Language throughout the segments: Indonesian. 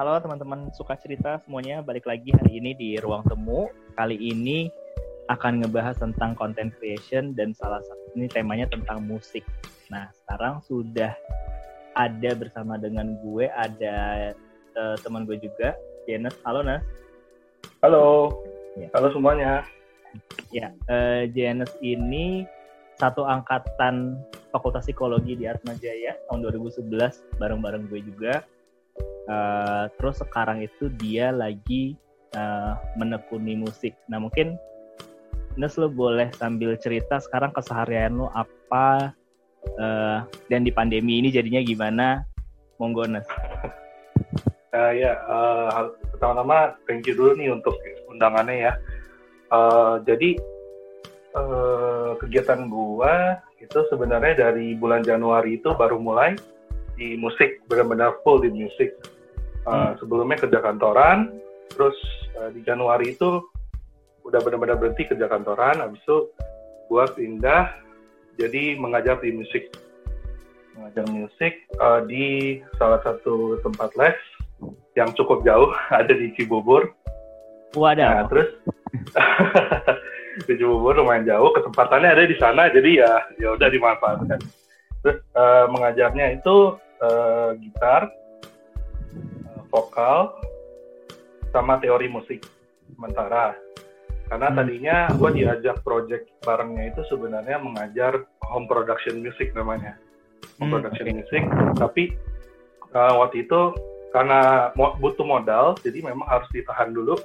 Halo teman-teman suka cerita semuanya, balik lagi hari ini di Ruang Temu. Kali ini akan ngebahas tentang content creation dan salah satu ini temanya tentang musik. Nah, sekarang sudah ada bersama dengan gue, ada teman gue juga, Janice. Halo, Nas. Halo. Ya. Halo semuanya. Ya, Janice ini satu angkatan Fakultas Psikologi di Atma Jaya tahun 2011 bareng-bareng gue juga. Terus sekarang itu dia lagi menekuni musik. Nah, mungkin Nes, lo boleh sambil cerita sekarang keseharian lo apa dan di pandemi ini jadinya gimana? Monggo, Nes. Pertama-tama thank you dulu nih untuk undangannya ya. Jadi kegiatan gua itu sebenarnya dari bulan Januari itu baru mulai di musik, benar-benar full di musik. Sebelumnya kerja kantoran, terus di Januari itu udah benar-benar berhenti kerja kantoran. Habis itu gua pindah jadi mengajar di musik. Mengajar musik di salah satu tempat les yang cukup jauh, ada di Cibubur. Wadah. Nah, terus di Cibubur lumayan jauh, kesempatannya ada di sana, jadi ya udah dimanfaatkan. Terus mengajarnya itu gitar, vokal, sama teori musik sementara. Karena tadinya gue diajak project barengnya itu sebenarnya mengajar home production music namanya, music. Tapi waktu itu karena butuh modal, jadi memang harus ditahan dulu,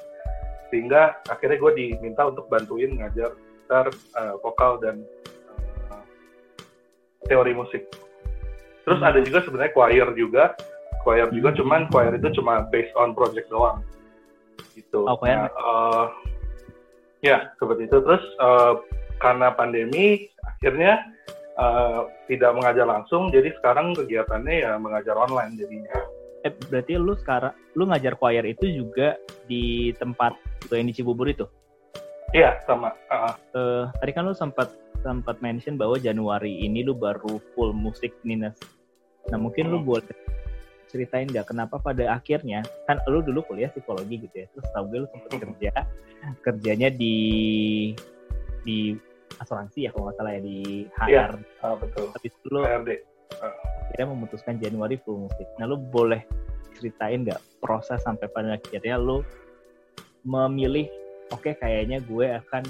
sehingga akhirnya gue diminta untuk bantuin ngajar gitar, vokal, dan teori musik. Terus ada juga sebenarnya choir juga, cuman choir itu cuma based on project doang, gitu. Ya, seperti itu. Terus karena pandemi, akhirnya tidak mengajar langsung, jadi sekarang kegiatannya ya mengajar online jadinya. Berarti lu sekarang lu ngajar choir itu juga di tempat itu yang di Cibubur itu? Iya, sama. Tadi kan lu sempat mention bahwa Januari ini lu baru full musik Nines. Nah, mungkin lu boleh ceritain nggak kenapa pada akhirnya, kan lu dulu kuliah psikologi gitu ya, terus tau gue lu sempet kerjanya di asuransi ya kalau nggak salah ya, di HR. Iya, betul. Habis itu lu akhirnya memutuskan Januari full musik. Nah, lu boleh ceritain nggak proses sampai pada akhirnya lu memilih oke, kayaknya gue akan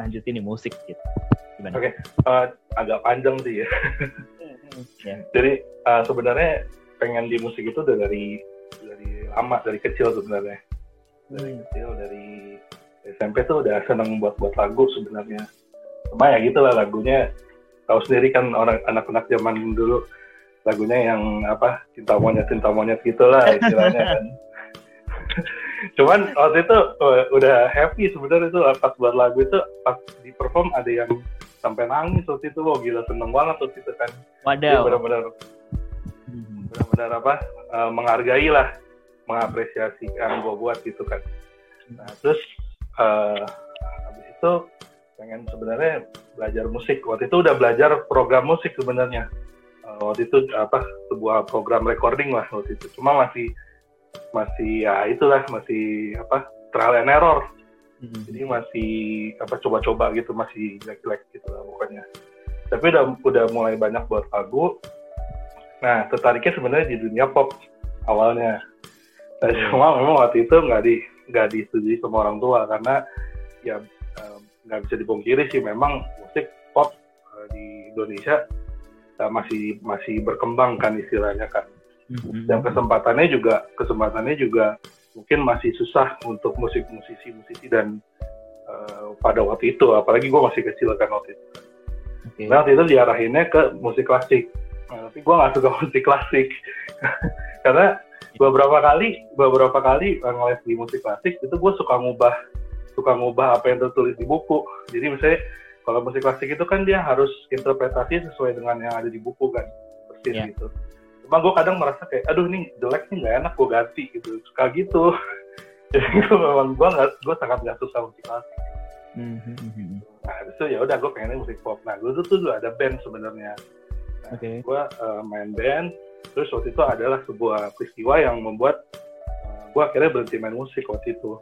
lanjutin di musik gitu. Gimana? Oke, agak panjang sih ya. Yeah. Jadi sebenarnya pengen di musik itu udah dari lama, dari kecil sebenarnya. Dari kecil, dari SMP tuh udah seneng buat lagu sebenarnya. Cuma ya gitulah, lagunya tahu sendiri kan orang anak-anak zaman dulu, lagunya yang apa, cinta monyet gitulah istilahnya kan. Cuman waktu itu udah happy sebenarnya tuh pas buat lagu itu, pas di perform ada yang sampai nangis waktu itu, gila seneng banget waktu itu kan. Waduh. Benar-benar menghargai lah, mengapresiasi yang gue buat gitu kan. Nah, terus habis itu pengen sebenarnya belajar musik. Waktu itu udah belajar program musik sebenarnya. Waktu itu sebuah program recording lah waktu itu. Cuma masih ya itulah, masih trial and error. Jadi masih coba-coba gitu, masih jelek-jelek gitu lah pokoknya. Tapi udah mulai banyak buat lagu. Nah, tertariknya sebenarnya di dunia pop awalnya. Nah, cuma memang waktu itu nggak disetujui sama orang tua, karena ya nggak bisa dipungkiri sih, memang musik pop di Indonesia masih berkembang kan istilahnya kan. Dan kesempatannya juga mungkin masih susah untuk musisi dan pada waktu itu, apalagi gue masih kecil kan waktu itu. Nah, waktu itu diarahinnya ke musik klasik. Nah, tapi gue nggak suka musik klasik karena beberapa kali ngeles di musik klasik itu gue suka ngubah apa yang tertulis di buku. Jadi misalnya kalau musik klasik itu kan dia harus interpretasi sesuai dengan yang ada di buku kan, persis gitu. Cuma gue kadang merasa kayak aduh, ini jelek nih, nggak enak, gue ganti gitu, suka gitu. Jadi memang gue sangat nggak suka musik klasik. Nah itu ya udah gue pengennya musik pop. Nah gue tuh dulu ada band sebenarnya. Nah, okay. Gue main band. Terus waktu itu adalah sebuah peristiwa yang membuat gue akhirnya berhenti main musik waktu itu.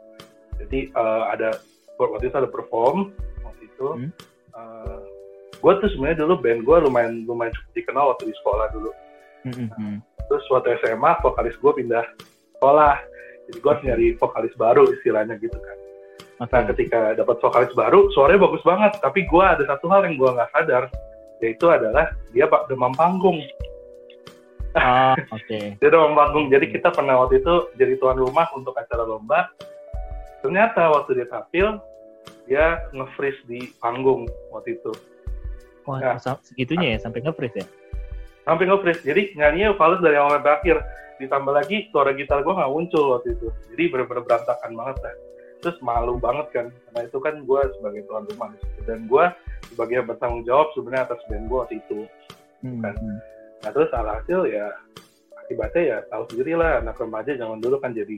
Jadi ada waktu itu ada perform waktu itu. Gue tuh sebenarnya dulu band gue lumayan cukup dikenal waktu di sekolah dulu. Nah, terus waktu SMA vokalis gue pindah sekolah. Jadi gue harus nyari vokalis baru istilahnya gitu kan. Okay. Nah ketika dapat vokalis baru suaranya bagus banget. Tapi gue ada satu hal yang gue nggak sadar, yaitu adalah dia demam panggung. Ah, oke. Okay. Dia demam panggung. Jadi kita pernah waktu itu jadi tuan rumah untuk acara lomba. Ternyata waktu dia tampil, dia nge-freeze di panggung waktu itu. Wah, nah, segitunya ya? Sampai nge-freeze ya? Sampai nge-freeze. Jadi nyanyinya fals dari awal terakhir. Ditambah lagi, suara gitar gue nggak muncul waktu itu. Jadi bener-bener berantakan banget kan. Terus malu banget kan. Karena itu kan gue sebagai tuan rumah. Dan gue sebagai yang bertanggung jawab sebenarnya atas band gue waktu itu. Kan? Nah terus alhasil ya, akibatnya ya tahu sendiri lah. Anak remaja zaman dulu kan jadi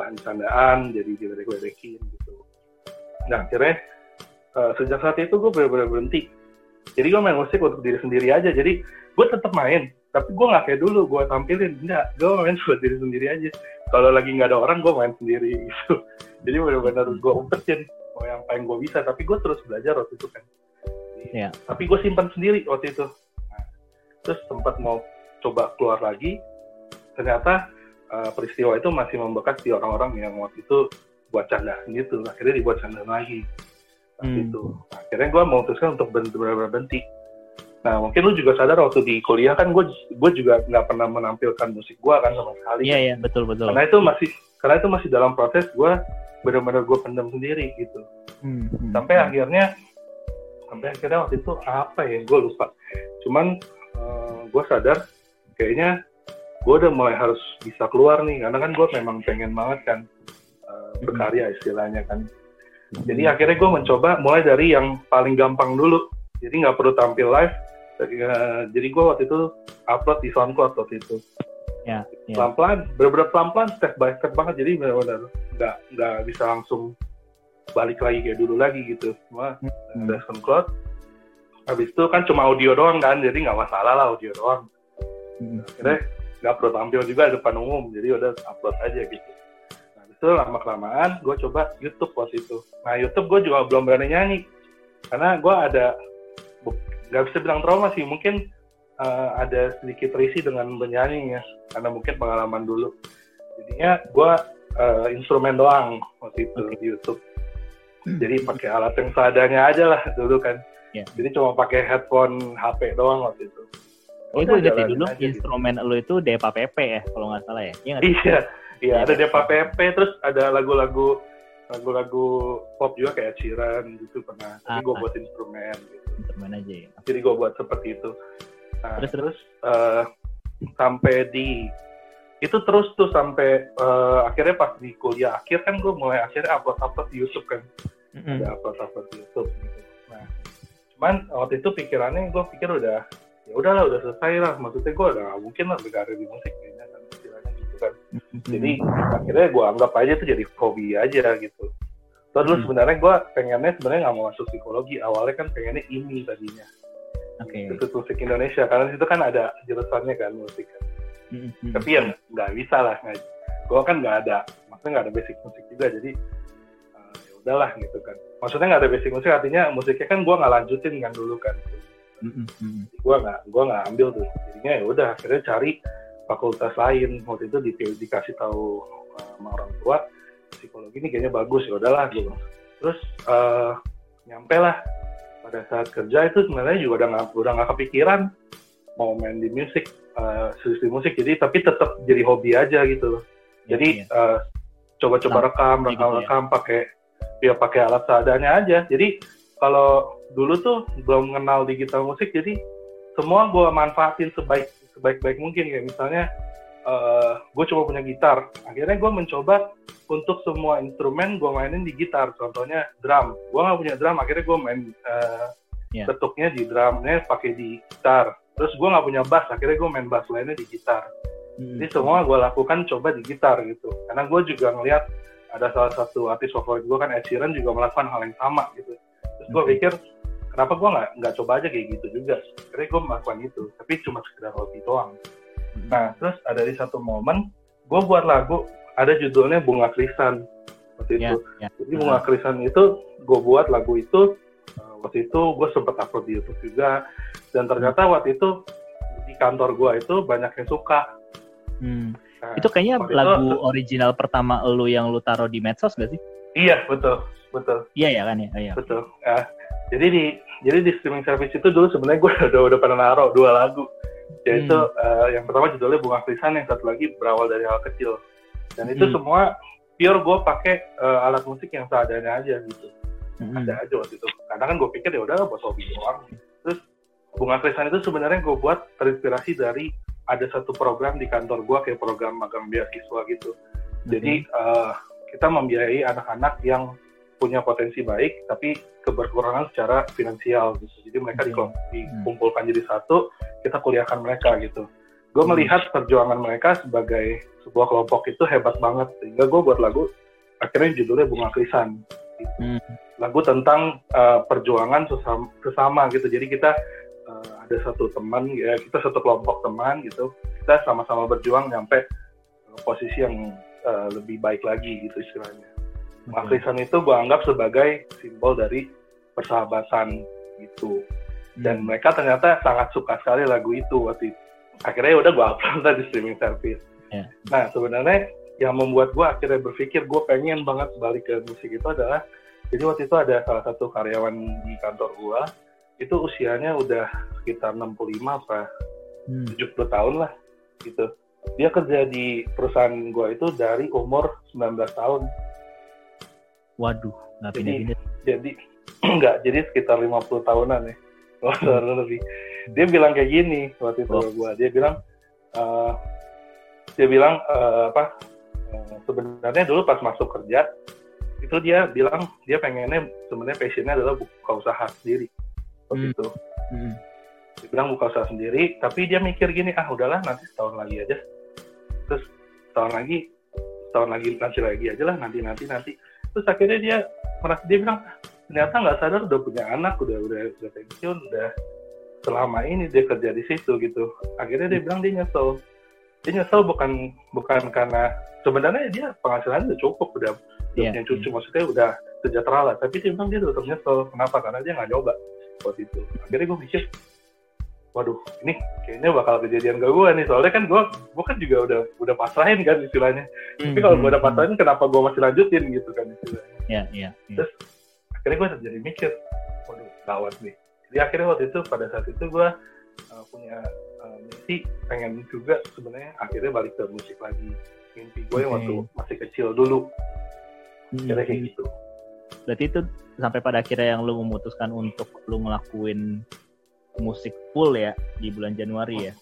bahan candaan, jadi diledek-ledekin gitu. Nah akhirnya sejak saat itu gue benar-benar berhenti. Jadi gue main musik untuk diri sendiri aja. Jadi gue tetap main, tapi gue nggak kayak dulu gue tampilin. Enggak, gue main buat diri sendiri aja. Kalau lagi nggak ada orang gue main sendiri gitu. Jadi benar-benar gue umpetin mau yang paling gue bisa. Tapi gue terus belajar waktu itu kan. Yeah. Tapi gue simpan sendiri waktu itu. Nah, terus sempat mau coba keluar lagi, ternyata peristiwa itu masih membekas di orang-orang yang waktu itu buat candaan gitu. Akhirnya dibuat candaan lagi waktu itu. Akhirnya gue memutuskan untuk benar-benar berhenti. Nah mungkin lu juga sadar waktu di kuliah kan gue juga nggak pernah menampilkan musik gue kan sama sekali. Iya yeah, betul. Karena itu masih dalam proses gue benar-benar gue pendam sendiri gitu. Sampai akhirnya waktu itu apa ya gue lupa. Cuman gue sadar kayaknya gue udah mulai harus bisa keluar nih, karena kan gue memang pengen banget kan berkarya istilahnya kan. Jadi akhirnya gue mencoba mulai dari yang paling gampang dulu, jadi nggak perlu tampil live. Jadi gue waktu itu upload di SoundCloud waktu itu. Ya. Pelan-pelan, bener-bener pelan-pelan, step by step banget, jadi bener-bener nggak bisa langsung balik lagi kayak dulu lagi gitu. Cuma ada SoundCloud, habis itu kan cuma audio doang kan, jadi nggak masalah lah audio doang. Akhirnya nggak perlu tampil juga di depan umum, jadi udah upload aja gitu. Nah itu lama-kelamaan gue coba YouTube waktu itu. Nah YouTube gue juga belum berani nyanyi, karena gue ada, nggak bisa bilang trauma sih, mungkin ada sedikit terisi dengan bernyanyinya, karena mungkin pengalaman dulu. Jadinya gue instrumen doang waktu itu di YouTube. Jadi pakai alat yang seadanya aja lah dulu kan. Yeah. Jadi cuma pakai headphone HP doang waktu itu. Oh itu udah dulu instrumen gitu. Lo itu Depa Pepe ya kalau nggak salah ya? Iya ada Depa Pepe, terus ada lagu-lagu pop juga kayak Ed Sheeran gitu pernah. Jadi gue buat instrumen gitu. Instrumen aja ya. Jadi gue buat seperti itu. Nah, terus sampai di itu terus tuh sampai akhirnya pas di kuliah akhir kan gue mulai akhirnya upload di YouTube kan. Ada upload di YouTube gitu. Nah cuman waktu itu pikirannya gue pikir udah, ya udahlah, udah selesai lah, maksudnya gue udah gak mungkin lah berkarya di musik kayaknya kan, istilahnya gitu kan. Jadi akhirnya gue anggap aja itu jadi hobi aja gitu. Terus sebenarnya gue pengennya sebenarnya nggak mau masuk psikologi, awalnya kan pengennya IMI tadinya, Institut Musik Indonesia, karena di situ kan ada jurusannya kan musik kan. Tapi ya nggak bisa lah, gue kan nggak ada, maksudnya nggak ada basic musik juga, jadi ya udahlah gitu kan. Maksudnya nggak ada basic musik artinya musiknya kan gue nggak lanjutin kan dulu kan. Gue nggak ambil tuh, jadinya ya udah akhirnya cari fakultas lain. Waktu itu dikasih tahu sama orang tua, psikologi ini kayaknya bagus, ya udahlah gitu. Terus nyampe lah pada saat kerja itu sebenarnya juga udah nggak kepikiran mau main di musik, di musik, jadi tapi tetap jadi hobi aja gitu loh. Jadi coba-coba rekam pakai alat seadanya aja. Jadi kalau dulu tuh belum kenal digital musik, jadi semua gue manfaatin sebaik-baik mungkin. Kayak misalnya gue coba punya gitar, akhirnya gue mencoba untuk semua instrumen gue mainin di gitar. Contohnya drum, gue nggak punya drum, akhirnya gue main ketuknya di drumnya pakai di gitar. Terus gue nggak punya bass, akhirnya gue main bass lainnya di gitar. Jadi semua gue lakukan coba di gitar gitu, karena gue juga ngeliat ada salah satu artis favorit gue kan Ed Sheeran juga melakukan hal yang sama gitu. Terus gue pikir kenapa gue nggak coba aja kayak gitu juga. Akhirnya gue melakukan itu, tapi cuma sekedar hobi doang. Nah terus ada di satu momen gue buat lagu, ada judulnya Bunga Krisan waktu itu. Jadi Bunga Krisan itu gue buat lagu itu waktu itu gue sempet upload di YouTube juga, dan ternyata waktu itu di kantor gue itu banyak yang suka. Nah, itu kayaknya lagu itu, original pertama lu yang lu taruh di medsos nggak sih? Iya betul. Iya kan ya. Oh, iya. Betul. Jadi di streaming service itu dulu sebenarnya gue udah pernah naruh dua lagu, yaitu yang pertama judulnya Bunga Krisan, yang satu lagi Berawal Dari Hal Kecil, dan itu semua pure gue pakai alat musik yang seadanya aja gitu. Ada aja waktu itu, karena kan gue pikir ya udah buat hobi doang. Terus Bunga Krisan itu sebenarnya gue buat terinspirasi dari ada satu program di kantor gue, kayak program magang beasiswa gitu. Jadi kita membiayai anak-anak yang punya potensi baik tapi keberkurangan secara finansial gitu. Jadi mereka dikumpulkan jadi satu, kita kuliahkan mereka gitu. Gue melihat perjuangan mereka sebagai sebuah kelompok itu hebat banget, sehingga gue buat lagu akhirnya judulnya Bunga Krisan gitu. Lagu tentang perjuangan sesama gitu. Jadi kita ada satu teman, ya, kita satu kelompok teman gitu. Kita sama-sama berjuang nyampe posisi yang lebih baik lagi gitu istilahnya. Makrisan itu gue anggap sebagai simbol dari persahabatan gitu. Dan mereka ternyata sangat suka sekali lagu itu waktu itu. Akhirnya udah gue upload di streaming service. Nah sebenarnya yang membuat gue akhirnya berpikir gue pengen banget balik ke musik itu adalah, jadi waktu itu ada salah satu karyawan di kantor gue, itu usianya udah sekitar 65 apa 70 tahun lah gitu. Dia kerja di perusahaan gue itu dari umur 19 tahun. Waduh, nggak pindah-pindah. Jadi sekitar 50 tahunan ya, lebih. Dia bilang kayak gini waktu itu gue. Dia bilang, sebenarnya dulu pas masuk kerja itu dia bilang dia pengennya sebenarnya passionnya adalah buka usaha sendiri waktu itu. Dia bilang buka usaha sendiri, tapi dia mikir gini, udahlah nanti setahun lagi aja, terus setahun lagi, nanti. Terus akhirnya dia bilang ternyata nggak sadar udah punya anak, udah pensiun, udah selama ini dia kerja di situ gitu. Akhirnya dia bilang dia nyesel bukan karena sebenarnya dia penghasilannya udah cukup, udah punya cucu, maksudnya udah sejahtera lah, tapi dia bilang dia tetap nyesel. Kenapa? Karena dia nggak nyoba waktu itu. Akhirnya gue mikir, waduh ini kayaknya bakal kejadian ke gue nih, soalnya kan gue kan juga udah pasrahin kan istilahnya. Tapi kalau gue udah pasrahin, kenapa gue masih lanjutin gitu kan istilahnya. Terus akhirnya gue jadi mikir, waduh gawat nih. Jadi akhirnya pada saat itu gue punya mimpi pengen juga sebenarnya akhirnya balik ke musik lagi, mimpi gue yang waktu masih kecil dulu. Akhirnya kayak gitu. Berarti itu sampai pada akhirnya yang lu memutuskan untuk lu ngelakuin musik full ya di bulan Januari ya?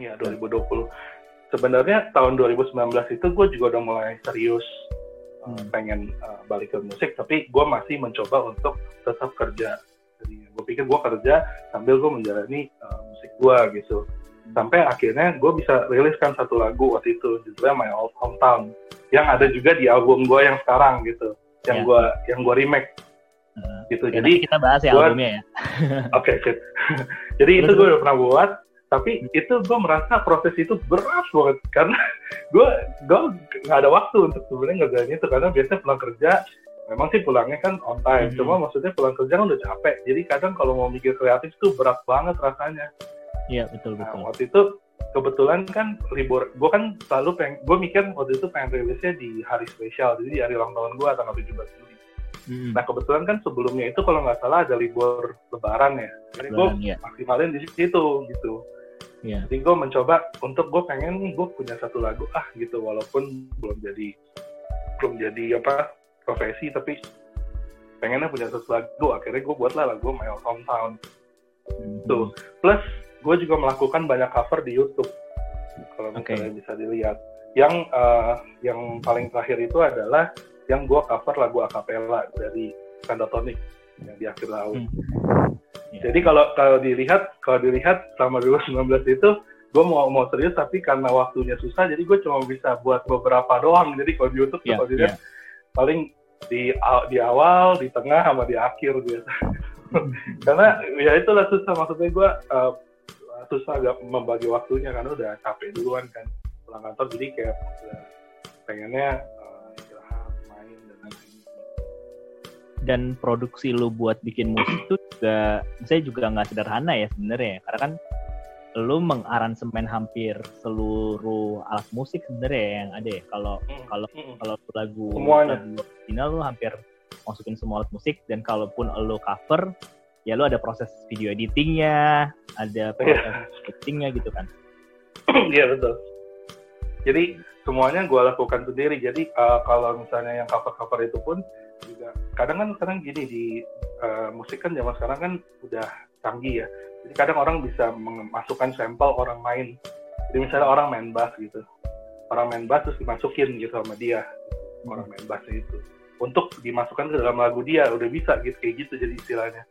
Iya, 2020. Sebenarnya tahun 2019 itu gue juga udah mulai serius pengen balik ke musik, tapi gue masih mencoba untuk tetap kerja. Jadi gue pikir gue kerja sambil gue menjalani musik gue gitu. Sampai akhirnya gue bisa riliskan satu lagu waktu itu, judulnya My Old Hometown, yang ada juga di album gue yang sekarang gitu, yang gue remake gitu. Ya, jadi kita bahas ya albumnya ya. Oke. Jadi itu gue udah pernah buat, tapi itu gue merasa proses itu berat banget karena gue nggak ada waktu untuk sebenarnya ngerjain itu, karena biasanya pulang kerja memang sih pulangnya kan on time, cuma maksudnya pulang kerja kan udah capek, jadi kadang kalau mau mikir kreatif tuh berat banget rasanya. Iya betul. Nah, waktu itu kebetulan kan libur, gue kan selalu gue mikir waktu itu pengen rilisnya di hari spesial, jadi di hari ulang tahun gue tanggal 17 Juli. Nah kebetulan kan sebelumnya itu kalau nggak salah ada libur lebaran ya, jadi gue maksimalin di situ gitu. Jadi gue mencoba untuk gue pengen nih gue punya satu lagu gitu, walaupun belum jadi apa profesi, tapi pengennya punya satu lagu. Akhirnya gue buatlah lagu My Old Hometown. Tuh plus gue juga melakukan banyak cover di YouTube kalau misalnya bisa dilihat. Yang paling terakhir itu adalah yang gue cover lagu acapella dari Pentatonix yang di akhir tahun. Jadi kalau dilihat selama 2019 itu gue mau serius tapi karena waktunya susah jadi gue cuma bisa buat beberapa doang. Jadi kalau di YouTube tuh kalau dilihat paling di awal, di tengah, sama di akhir biasa. Karena ya itulah susah, maksudnya gue susah agak membagi waktunya karena udah capek duluan kan pulang kantor, jadi kayak pengennya istirahat, main dan lain-lain. Dan produksi lu buat bikin musik itu juga saya juga nggak sederhana ya sebenarnya, karena kan lu mengaransemen hampir seluruh alat musik sebenarnya yang ada ya. Kalau lagu original lu hampir masukin semua alat musik, dan kalaupun lu cover ya lu ada proses video editingnya, ada proses scriptingnya gitu kan. Iya betul. Jadi semuanya gue lakukan sendiri. Jadi kalau misalnya yang cover-cover itu pun juga kadang kan sekarang gini di musik kan zaman sekarang kan udah canggih ya. Jadi kadang orang bisa memasukkan sampel orang main. Jadi misalnya orang main bass gitu, orang main bass terus dimasukin gitu sama dia, orang main bassnya itu untuk dimasukkan ke dalam lagu dia udah bisa gitu, kayak gitu jadi istilahnya.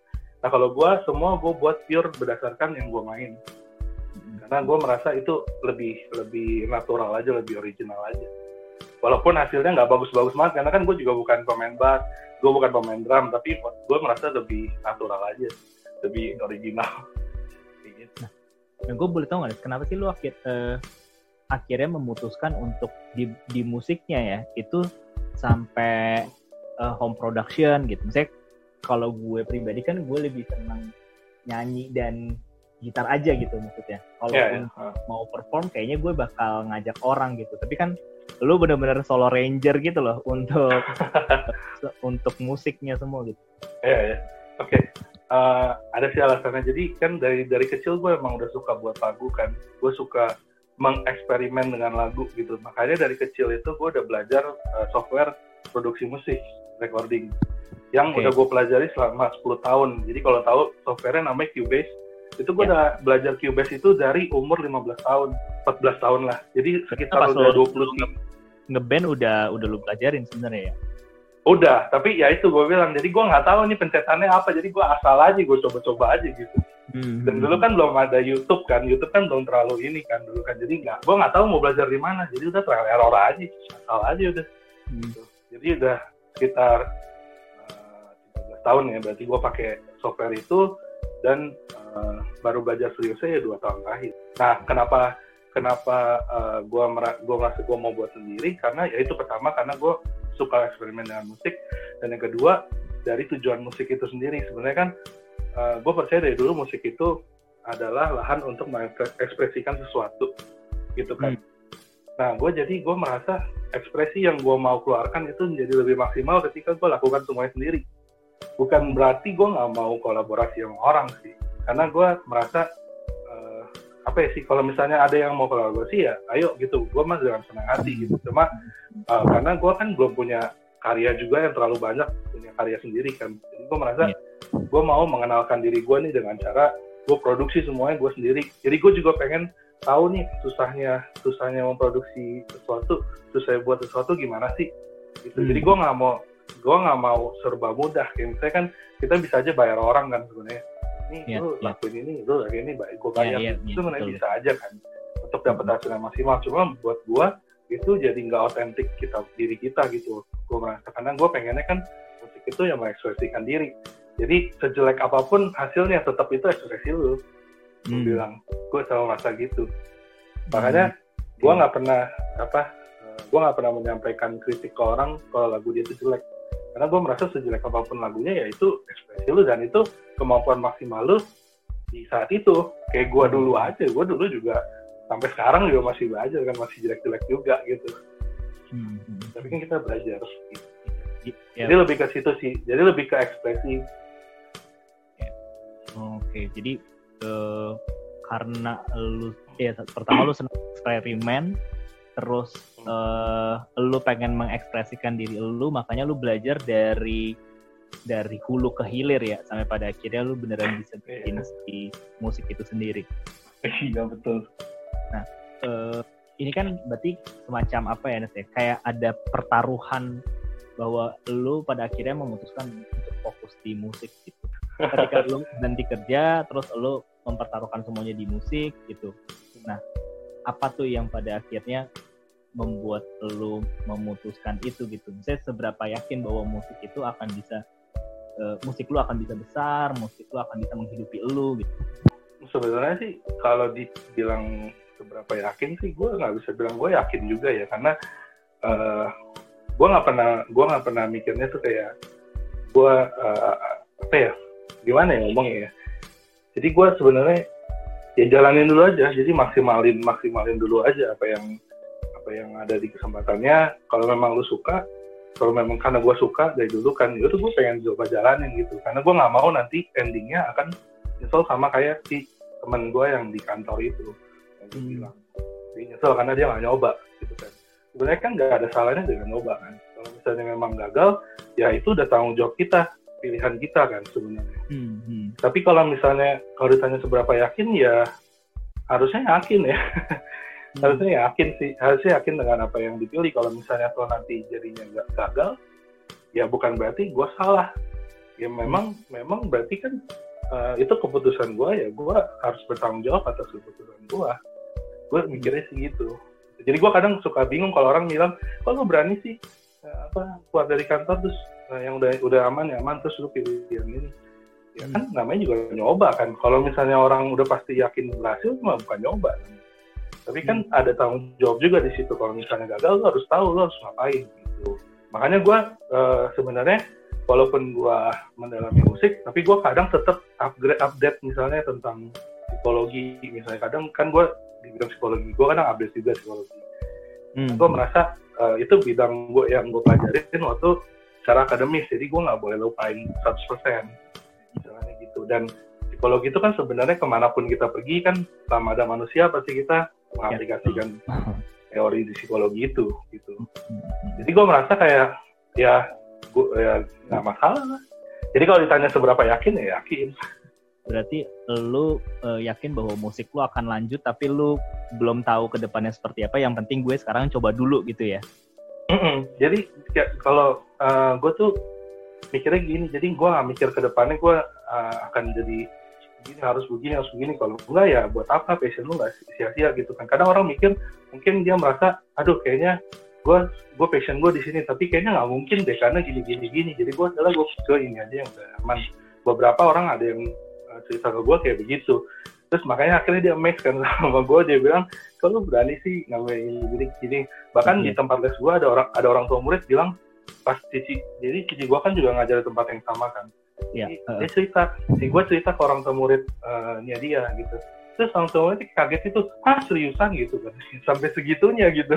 Nah kalau gue semua gue buat pure berdasarkan yang gue main, karena gue merasa itu lebih natural aja, lebih original aja. Walaupun hasilnya nggak bagus-bagus banget, karena kan gue juga bukan pemain bass, gue bukan pemain drum, tapi gue merasa lebih natural aja, lebih original. Nah, dan gue boleh tahu nggak, kenapa sih lu akhirnya memutuskan untuk di musiknya ya, itu sampai home production gitu? Misalnya kalau gue pribadi kan gue lebih senang nyanyi dan gitar aja gitu maksudnya. Kalau mau perform kayaknya gue bakal ngajak orang gitu. Tapi kan lu benar-benar solo ranger gitu loh untuk untuk musiknya semua gitu. Oke. Ada sih alasannya. Jadi kan dari kecil gue emang udah suka buat lagu kan. Gue suka mengeksperimen dengan lagu gitu. Makanya dari kecil itu gue udah belajar software produksi musik, recording. Yang udah gue pelajari selama 10 tahun. Jadi kalau tahu software-nya namanya Cubase. Itu gue udah belajar Cubase itu dari umur 15 tahun, 14 tahun lah. Jadi sekitar udah 20 ngeband udah lu pelajarin sebenarnya ya? Udah, tapi ya itu gue bilang. Jadi gue nggak tahu nih pencetannya apa. Jadi gue asal aja, gue coba-coba aja gitu. Dan dulu kan belum ada YouTube kan. YouTube kan belum terlalu ini kan dulu kan. Jadi gue nggak tahu mau belajar di mana. Jadi udah trial error aja, asal aja udah. Gitu. Jadi udah sekitar 15 tahun ya. Berarti gue pakai software itu. Dan baru belajar seriusnya ya 2 tahun terakhir. Nah, kenapa gue merasa gue mau buat sendiri? Karena ya itu pertama karena gue suka eksperimen dengan musik, dan yang kedua dari tujuan musik itu sendiri. Sebenarnya kan gue percaya dari dulu musik itu adalah lahan untuk mengekspresikan sesuatu, gitu kan. Nah, gue merasa ekspresi yang gue mau keluarkan itu menjadi lebih maksimal ketika gue lakukan semuanya sendiri. Bukan berarti gue nggak mau kolaborasi sama orang sih, karena gue merasa kalau misalnya ada yang mau kolaborasi ya ayo gitu, gue mah dengan senang hati gitu. Cuma karena gue kan belum punya karya juga yang terlalu banyak, punya karya sendiri kan, jadi gue merasa gue mau mengenalkan diri gue nih dengan cara gue produksi semuanya gue sendiri. Jadi gue juga pengen tahu nih susahnya memproduksi sesuatu, susahnya buat sesuatu gimana sih gitu. Jadi gue nggak mau serba mudah. Kayak misalnya kan kita bisa aja bayar orang kan sebenarnya. Nih lu lakuin ini, lu lakuin ini, gue bayar. Itu sebenarnya bisa aja kan untuk dapat hasil yang maksimal. Cuma buat gue itu jadi nggak otentik diri kita gitu. Gue merasa karena gue pengennya kan musik itu yang mengekspresikan diri. Jadi sejelek apapun hasilnya tetap itu ekspresi lu. Gue bilang gue selalu merasa gitu. Makanya gue nggak pernah menyampaikan kritik ke orang kalau lagu dia itu jelek. Karena gue merasa sejelek apapun lagunya ya itu ekspresi lu dan itu kemampuan maksimal lu di saat itu. Kayak gue dulu aja, gue dulu juga sampai sekarang juga masih belajar kan, masih jelek-jelek juga gitu. Tapi kan kita belajar gitu. Jadi lebih ke situ sih, jadi lebih ke ekspresi. Oke, jadi karena lu pertama lu senang eksperimen, terus lu pengen mengekspresikan diri lu, makanya lu belajar dari hulu ke hilir ya, sampai pada akhirnya lu beneran bisa bikin si musik itu sendiri. Iya betul. Nah ini kan berarti semacam apa ya Nes, kayak ada pertaruhan bahwa lu pada akhirnya memutuskan untuk fokus di musik gitu. Ketika lu berhenti kerja terus lu mempertaruhkan semuanya di musik gitu. Nah, apa tuh yang pada akhirnya membuat lo memutuskan itu gitu? Misalnya seberapa yakin bahwa musik itu akan bisa musik lo akan bisa besar, musik lo akan bisa menghidupi lo gitu? Sebenarnya sih kalau dibilang seberapa yakin sih, gue nggak bisa bilang gue yakin juga ya, karena gue nggak pernah mikirnya tuh kayak gue apa ya, gimana ya ngomongnya ya. Jadi gue sebenarnya ya jalanin dulu aja, jadi maksimalin dulu aja apa yang ada di kesempatannya. Kalau memang lu suka, kalau memang karena gue suka dari dulu kan, itu gue pengen coba jalanin gitu, karena gue nggak mau nanti endingnya akan nyesel sama kayak si temen gue yang di kantor itu yang bilang dia nyesel karena dia nggak nyoba gitu kan. Sebenarnya kan nggak ada salahnya dengan nyoba kan. Kalau misalnya memang gagal, ya itu udah tanggung jawab kita, pilihan kita kan sebenarnya. Tapi kalau misalnya kalau ditanya seberapa yakin, ya harusnya yakin ya. Harusnya yakin sih, harusnya yakin dengan apa yang dipilih. Kalau misalnya kalau nanti jadinya nggak gagal, ya bukan berarti gue salah. Ya memang berarti kan itu keputusan gue, ya gue harus bertanggung jawab atas keputusan gue. Gue mikirnya sih gitu. Jadi gue kadang suka bingung kalau orang bilang, kok lu berani sih apa keluar dari kantor terus yang udah aman terus lu pilih yang ini. Ya kan namanya juga nyoba kan. Kalau misalnya orang udah pasti yakin berhasil, mah bukan nyoba. Tapi kan ada tanggung jawab juga di situ. Kalau misalnya gagal, lu harus tahu lu harus ngapain gitu. Makanya gue sebenarnya walaupun gue mendalami musik, tapi gue kadang tetap update misalnya tentang psikologi. Misalnya kadang kan gue di bidang psikologi, gue kadang update juga psikologi. Gue merasa itu bidang gue yang gue pelajarin waktu secara akademis, jadi gue nggak boleh lupain 100% misalnya gitu. Dan psikologi itu kan sebenarnya kemanapun kita pergi kan, selama ada manusia pasti kita mengaplikasikan teori di psikologi itu gitu. Jadi gue merasa kayak ya nggak masalah lah. Jadi kalau ditanya seberapa yakin, ya yakin. Berarti lu yakin bahwa musik lu akan lanjut, tapi lu belum tahu ke depannya seperti apa. Yang penting gue sekarang coba dulu gitu ya. Jadi ya, kalau gue tuh mikirnya gini, jadi gue gak mikir ke depannya gue akan jadi begini, harus begini. Kalau enggak, ya buat apa, passion lu gak sia-sia gitu kan. Kadang orang mikir, mungkin dia merasa, aduh kayaknya gue passion gue di sini, tapi kayaknya gak mungkin deh karena gini. Jadi gue ini aja yang udah aman. Beberapa orang ada yang cerita ke gue kayak begitu, terus makanya akhirnya dia match kan sama gue, dia bilang kalau berani sih ngamain gini. Bahkan di tempat les gue ada orang tua murid bilang, pas cici gue kan juga ngajar di tempat yang sama kan, dia cerita ke orang tua murid dia gitu, terus orang tua murid kaget itu, seriusan gitu kan, sampai segitunya gitu.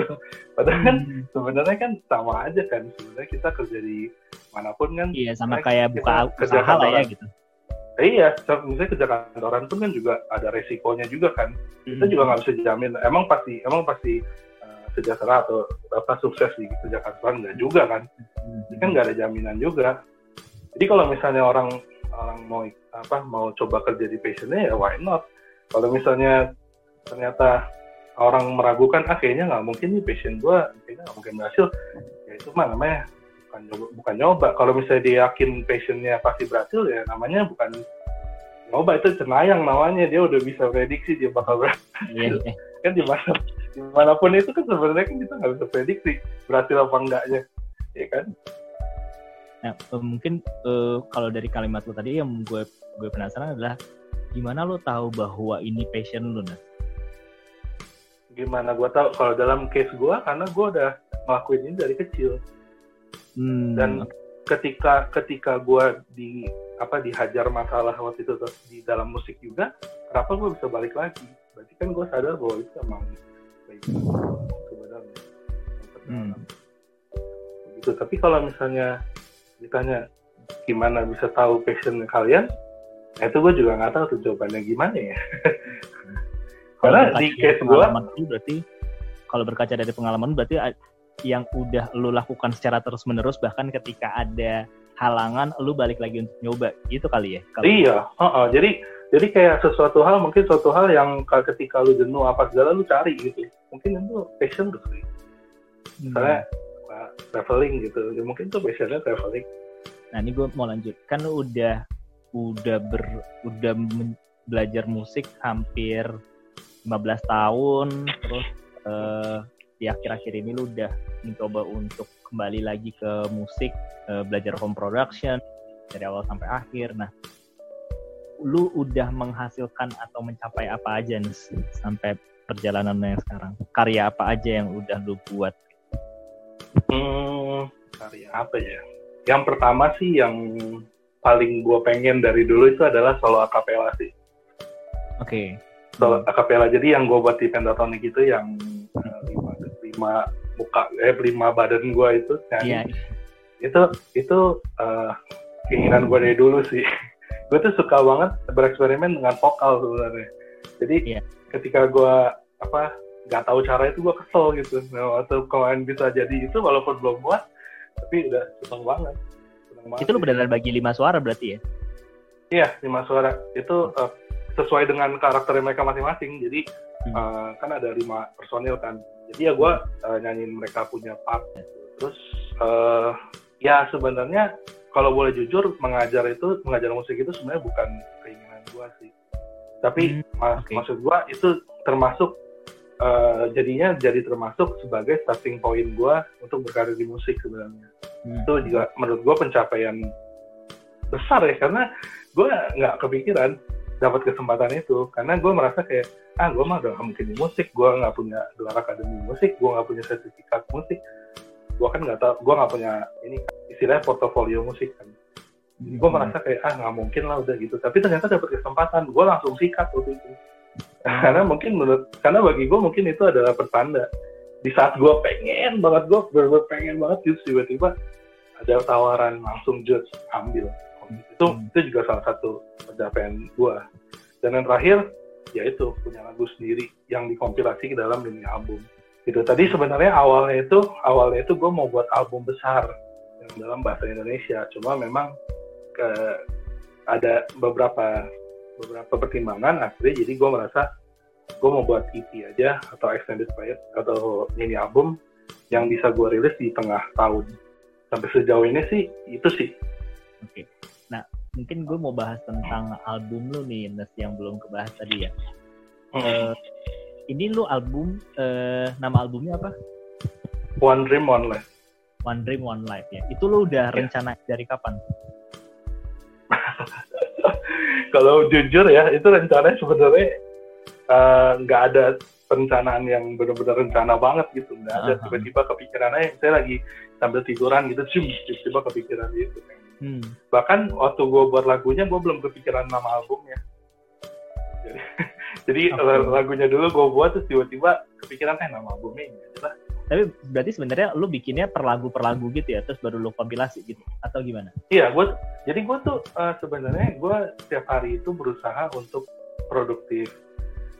Padahal kan sebenarnya kan sama aja kan, sebenarnya kita kerja di manapun kan, sama kayak buka usaha lah ya gitu. Iya, misalnya kerja kantoran pun kan juga ada resikonya juga kan. Kita juga nggak bisa jamin. Emang pasti sejahtera atau apa sukses di kerja kantoran nggak juga kan. Ini kan nggak ada jaminan juga. Jadi kalau misalnya orang mau coba kerja di passionnya, ya why not. Kalau misalnya ternyata orang meragukan, kayaknya nggak mungkin nih passion gue, kayaknya nggak mungkin berhasil. Ya itu mah namanya bukan nyoba. Kalau misalnya dia yakin passionnya pasti berhasil, ya namanya bukan nyoba, itu cenayang namanya. Dia udah bisa prediksi dia bakal berhasil. Kan dimanapun itu kan sebenarnya kan kita nggak bisa prediksi berhasil apa enggaknya, ya kan? Nah, mungkin kalau dari kalimat lo tadi yang gue penasaran adalah gimana lo tahu bahwa ini passion lo, Nas? Gimana gue tahu? Kalau dalam case gue, karena gue udah ngelakuin ini dari kecil. Dan ketika gue dihajar masalah waktu itu di dalam musik juga, kenapa gue bisa balik lagi? Berarti kan gue sadar bahwa itu emang sebenarnya. Gitu. Tapi kalau misalnya ditanya gimana bisa tahu passion kalian, itu gue juga nggak tahu tuh jawabannya gimana ya. Karena di case gue, berarti kalau berkaca dari pengalaman berarti yang udah lu lakukan secara terus-menerus, bahkan ketika ada halangan lu balik lagi untuk nyoba gitu kali ya? Jadi kayak suatu hal yang ketika lu jenuh apa segala, lu cari gitu, mungkin itu passion gitu. Misalnya traveling gitu, ya mungkin itu passionnya traveling. Nah ini gue mau lanjut, kan lu udah belajar musik hampir 15 tahun, terus di akhir-akhir ini lu udah mencoba untuk kembali lagi ke musik, belajar home production dari awal sampai akhir. Nah, lu udah menghasilkan atau mencapai apa aja nih sampai perjalanan yang sekarang? Karya apa aja yang udah lu buat? Karya apa ya? Yang pertama sih yang paling gue pengen dari dulu itu adalah solo acapella sih. Oke. Okay. Solo acapella. Jadi yang gue buat di Pentatonix itu yang 5 badan gue itu nyanyi. Yeah. Itu keinginan gue dari dulu sih. Gue tuh suka banget bereksperimen dengan vokal sebenarnya. Jadi ketika gue nggak tahu caranya itu gue kesel gitu. Nah, waktu kemarin bisa jadi itu walaupun belum buat, tapi udah seneng banget. Itu lu benar-benar bagi 5 suara berarti ya? Iya, 5 suara itu sesuai dengan karakter mereka masing-masing. Jadi kan ada 5 personil kan. Jadi ya gue nyanyiin mereka punya part. Terus ya sebenarnya kalau boleh jujur, mengajar musik itu sebenarnya bukan keinginan gue sih. Tapi maksud gue itu termasuk, jadinya jadi termasuk sebagai starting point gue untuk berkarir di musik sebenarnya. Itu juga menurut gue pencapaian besar ya, karena gue nggak kepikiran dapat kesempatan itu. Karena gue merasa kayak, gue mah udah nggak mungkin di musik, gue nggak punya gelar akademi musik, gue nggak punya sertifikat musik. Gue kan nggak tahu, gue nggak punya ini istilahnya portofolio musik kan. Gue merasa kayak nggak mungkin lah udah gitu. Tapi ternyata dapat kesempatan, gue langsung sikat waktu itu. Karena bagi gue mungkin itu adalah pertanda. Di saat gue pengen banget, gue bener-bener pengen banget gitu, tiba-tiba ada tawaran langsung judge ambil. Itu juga salah satu pencapaian gue. Dan yang terakhir yaitu punya lagu sendiri yang dikompilasi ke dalam mini album. Itu tadi sebenarnya awalnya itu gue mau buat album besar yang dalam bahasa Indonesia, cuma memang ada beberapa pertimbangan akhirnya, jadi gue merasa gue mau buat EP aja atau extended play atau mini album yang bisa gue rilis di tengah tahun. Sampai sejauh ini sih itu sih. Oke. Nah, mungkin gue mau bahas tentang album lu nih, Nes, yang belum kebahas tadi ya. Ini lu album, nama albumnya apa? One Dream, One Life. One Dream, One Life ya. Itu lu udah rencana dari kapan? Kalau jujur ya, itu rencananya sebenarnya nggak ada perencanaan yang benar-benar rencana banget gitu. Nggak ada, tiba-tiba kepikirannya. Saya lagi sambil tiduran gitu, tiba-tiba kepikiran gitu. Bahkan waktu gue buat lagunya, gue belum kepikiran nama albumnya. Jadi lagunya dulu gue buat, terus tiba-tiba kepikiran nama albumnya gitu lah. Tapi berarti sebenarnya lu bikinnya per lagu-per lagu gitu ya, terus baru lu kompilasi gitu atau gimana? Iya, gue tuh sebenarnya gue setiap hari itu berusaha untuk produktif.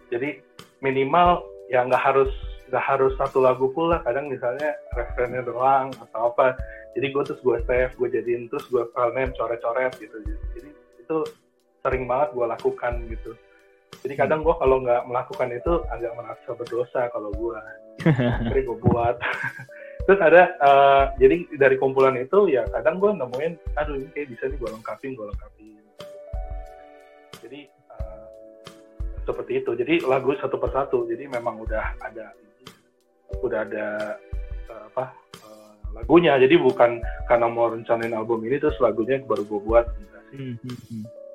Jadi minimal ya nggak harus satu lagu pula, kadang misalnya referennya doang atau apa. Jadi gue save, gue jadiin, terus gue file-nya coret-coret gitu. Jadi itu sering banget gue lakukan gitu. Jadi kadang gue kalau nggak melakukan itu agak merasa berdosa kalau gue. Jadi gue buat. Terus ada, jadi dari kumpulan itu ya kadang gue nemuin, ini kayak bisa nih gue lengkapin. Jadi seperti itu. Jadi lagu satu persatu. Jadi memang udah ada lagunya. Jadi bukan karena mau rencanain album ini terus lagunya baru gue buat.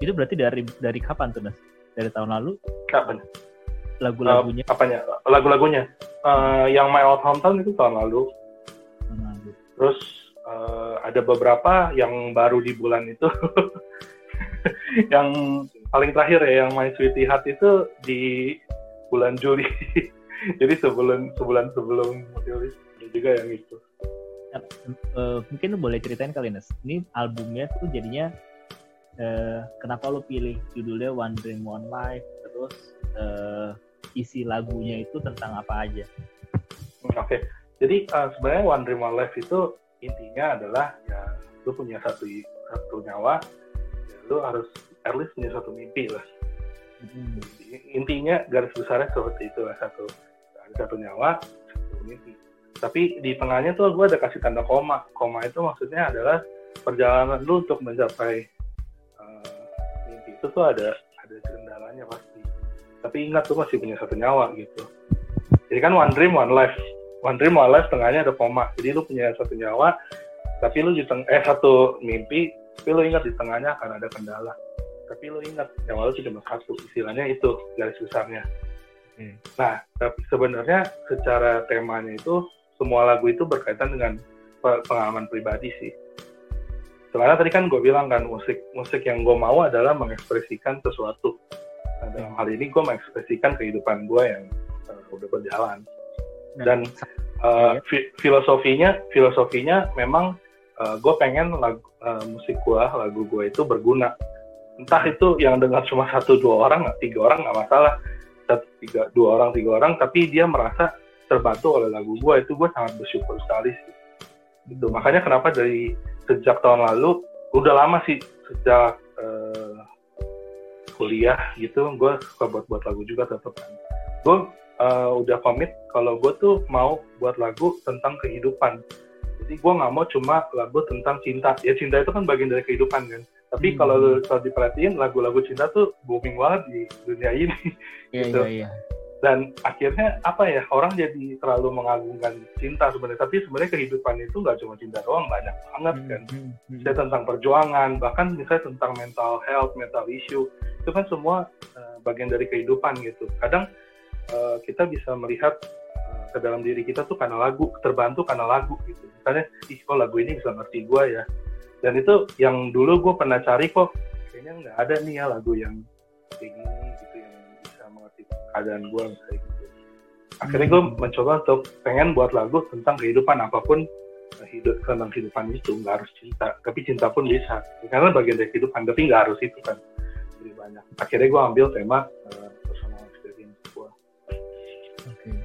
Itu berarti dari kapan tuh, Mas? Dari tahun lalu? Kapan? Lagu-lagunya? Apanya? Lagu-lagunya? Yang My Old Hometown itu tahun lalu. Terus ada beberapa yang baru di bulan itu. Yang paling terakhir ya, yang My Sweetie Heart itu di bulan Juli. Jadi sebulan sebelum rilis juga yang itu. Mungkin lu boleh ceritain kali, Nes. Ini albumnya tuh jadinya, kenapa lo pilih judulnya One Dream, One Life? Terus isi lagunya itu tentang apa aja? Oke. Jadi sebenarnya One Dream, One Life itu intinya adalah ya lo punya satu nyawa, ya lo harus at least punya satu mimpi lah. Intinya garis besarnya seperti itu lah, satu nyawa, satu mimpi. Tapi di tengahnya tuh gue ada kasih tanda koma. Koma itu maksudnya adalah perjalanan lo untuk mencapai itu tuh ada kendalanya pasti. Tapi ingat lu masih punya satu nyawa gitu. Jadi kan One Dream One Life tengahnya ada koma. Jadi lu punya satu nyawa, tapi lu satu mimpi, tapi lu ingat di tengahnya akan ada kendala. Tapi lu ingat nyawa lu cuma satu, istilahnya itu garis besarnya. Nah, tapi sebenarnya secara temanya itu semua lagu itu berkaitan dengan pengalaman pribadi sih. Soalnya tadi kan gue bilang kan musik yang gue mau adalah mengekspresikan sesuatu. Nah, dalam hal ini gue mengekspresikan kehidupan gue yang udah berjalan. Dan filosofinya memang gue pengen musik gue, lagu gue itu berguna. Entah itu yang dengar cuma 1-2 orang, 3 orang nggak masalah. 1-2 orang, 3 orang, tapi dia merasa terbantu oleh lagu gue, itu gue sangat bersyukur sekali sih. Gitu. Makanya kenapa dari sejak tahun lalu, udah lama sih sejak kuliah gitu, gue suka buat lagu juga tetap. Gue udah komit kalau gue tuh mau buat lagu tentang kehidupan. Jadi gue nggak mau cuma lagu tentang cinta. Ya cinta itu kan bagian dari kehidupan kan. Tapi kalau diperhatiin lagu-lagu cinta tuh booming banget di dunia ini. Yeah, gitu. Yeah. Dan akhirnya orang jadi terlalu mengagungkan cinta sebenarnya, tapi sebenarnya kehidupan itu nggak cuma cinta doang, banyak banget kan. Misalnya tentang perjuangan, bahkan misalnya tentang mental health, mental issue, itu kan semua bagian dari kehidupan gitu. Kadang kita bisa melihat ke dalam diri kita tuh karena lagu, terbantu karena lagu gitu. Misalnya, lagu ini bisa ngerti gue ya. Dan itu yang dulu gue pernah cari kok, kayaknya nggak ada nih ya lagu yang kayak gini gitu yang bisa mengerti keadaan gue misalnya gitu. Akhirnya gue mencoba untuk pengen buat lagu tentang kehidupan apapun, tentang kehidupan itu nggak harus cinta, tapi cinta pun bisa karena bagian dari kehidupan, tapi nggak harus itu kan. Jadi banyak, akhirnya gue ambil tema personal experience gue. Okay.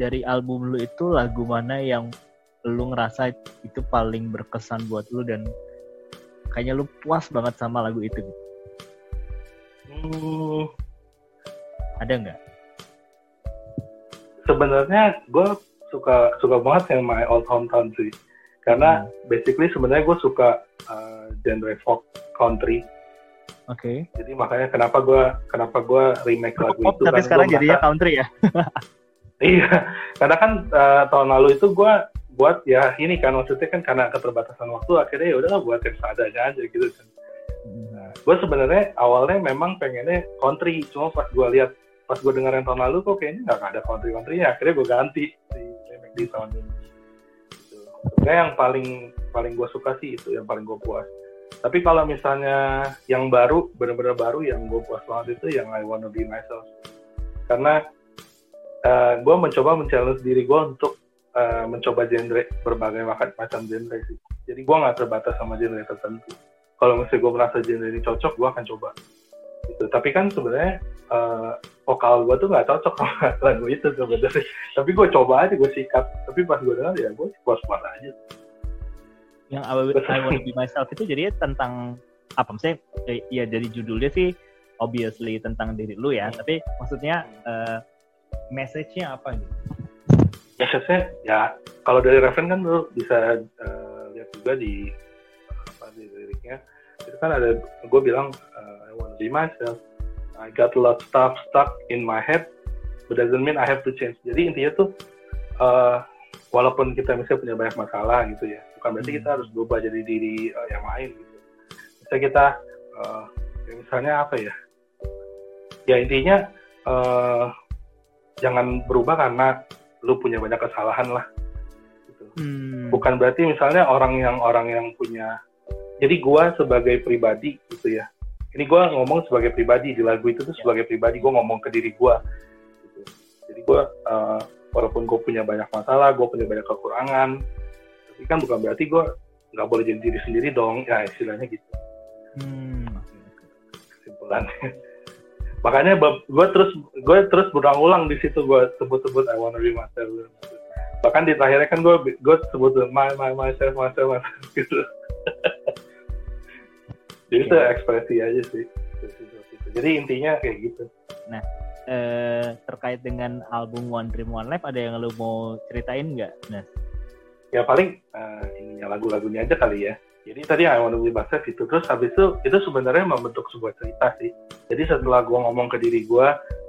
Dari album lu itu lagu mana yang lu ngerasa itu paling berkesan buat lu dan kayaknya lu puas banget sama lagu itu gitu? Ada nggak? Sebenarnya gue suka banget yang My Old Hometown sih, karena basically sebenarnya gue suka genre folk country. Oke. Okay. Jadi makanya kenapa gue remake lagu itu. Tapi sekarang jadinya country ya? Iya, karena kan tahun lalu itu gue buat ya ini kan, maksudnya kan karena keterbatasan waktu akhirnya ya udah buat yang seadanya aja gitu. Nah, gue sebenarnya awalnya memang pengennya country, cuma pas gue dengar yang tahun lalu kok kayaknya nggak ada country-countrynya, akhirnya gue ganti di tahun ini. Gitu. Sebenarnya yang paling gue suka sih itu, yang paling gue puas. Tapi kalau misalnya yang baru, benar-benar baru yang gue puas banget itu yang I Wanna Be Myself, karena gue mencoba men-challenge diri gue untuk mencoba genre, berbagai macam genre sih. Jadi gue gak terbatas sama genre tertentu. Kalau misalnya gue merasa genre ini cocok, gue akan coba gitu. Tapi kan sebenarnya vokal gue tuh gak cocok sama lagu itu sebenarnya. Tapi gue coba aja, gue sikat. Tapi pas gue dengar ya gue puas-puas aja. Yang I Wanna Be Myself itu jadinya tentang apa? Misalnya ya dari judulnya sih obviously tentang diri lu ya. Tapi maksudnya message-nya apa gitu? Biasanya ya kalau dari Raven kan lu bisa lihat juga di liriknya itu kan ada gue bilang I wanna be myself, I got a lot of stuff stuck in my head, but doesn't mean I have to change. Jadi intinya tuh walaupun kita misalnya punya banyak masalah gitu ya, bukan berarti kita harus berubah jadi diri yang lain gitu. Misalnya kita intinya jangan berubah karena lu punya banyak kesalahan lah gitu. Bukan berarti misalnya orang yang punya, jadi gua sebagai pribadi gitu ya, ini gua ngomong sebagai pribadi di lagu itu tuh sebagai pribadi, gua ngomong ke diri gua gitu. Jadi gua walaupun gua punya banyak masalah, gua punya banyak kekurangan, tapi kan bukan berarti gua nggak boleh jadi diri sendiri dong ya, istilahnya gitu. Kesimpulannya makanya gue terus berulang-ulang di situ, gue sebut-sebut I Wanna Be Myself. Bahkan di terakhirnya kan gue sebut myself gitu. Jadi itu ekspresi aja sih. Jadi intinya kayak gitu. Nah, terkait dengan album One Dream One Life, ada yang lo mau ceritain nggak, Nas? ya paling ininya lagu-lagunya aja kali ya. Jadi tadi I Wanna Be Myself itu, terus habis itu sebenarnya membentuk sebuah cerita sih. Jadi setelah gue ngomong ke diri gue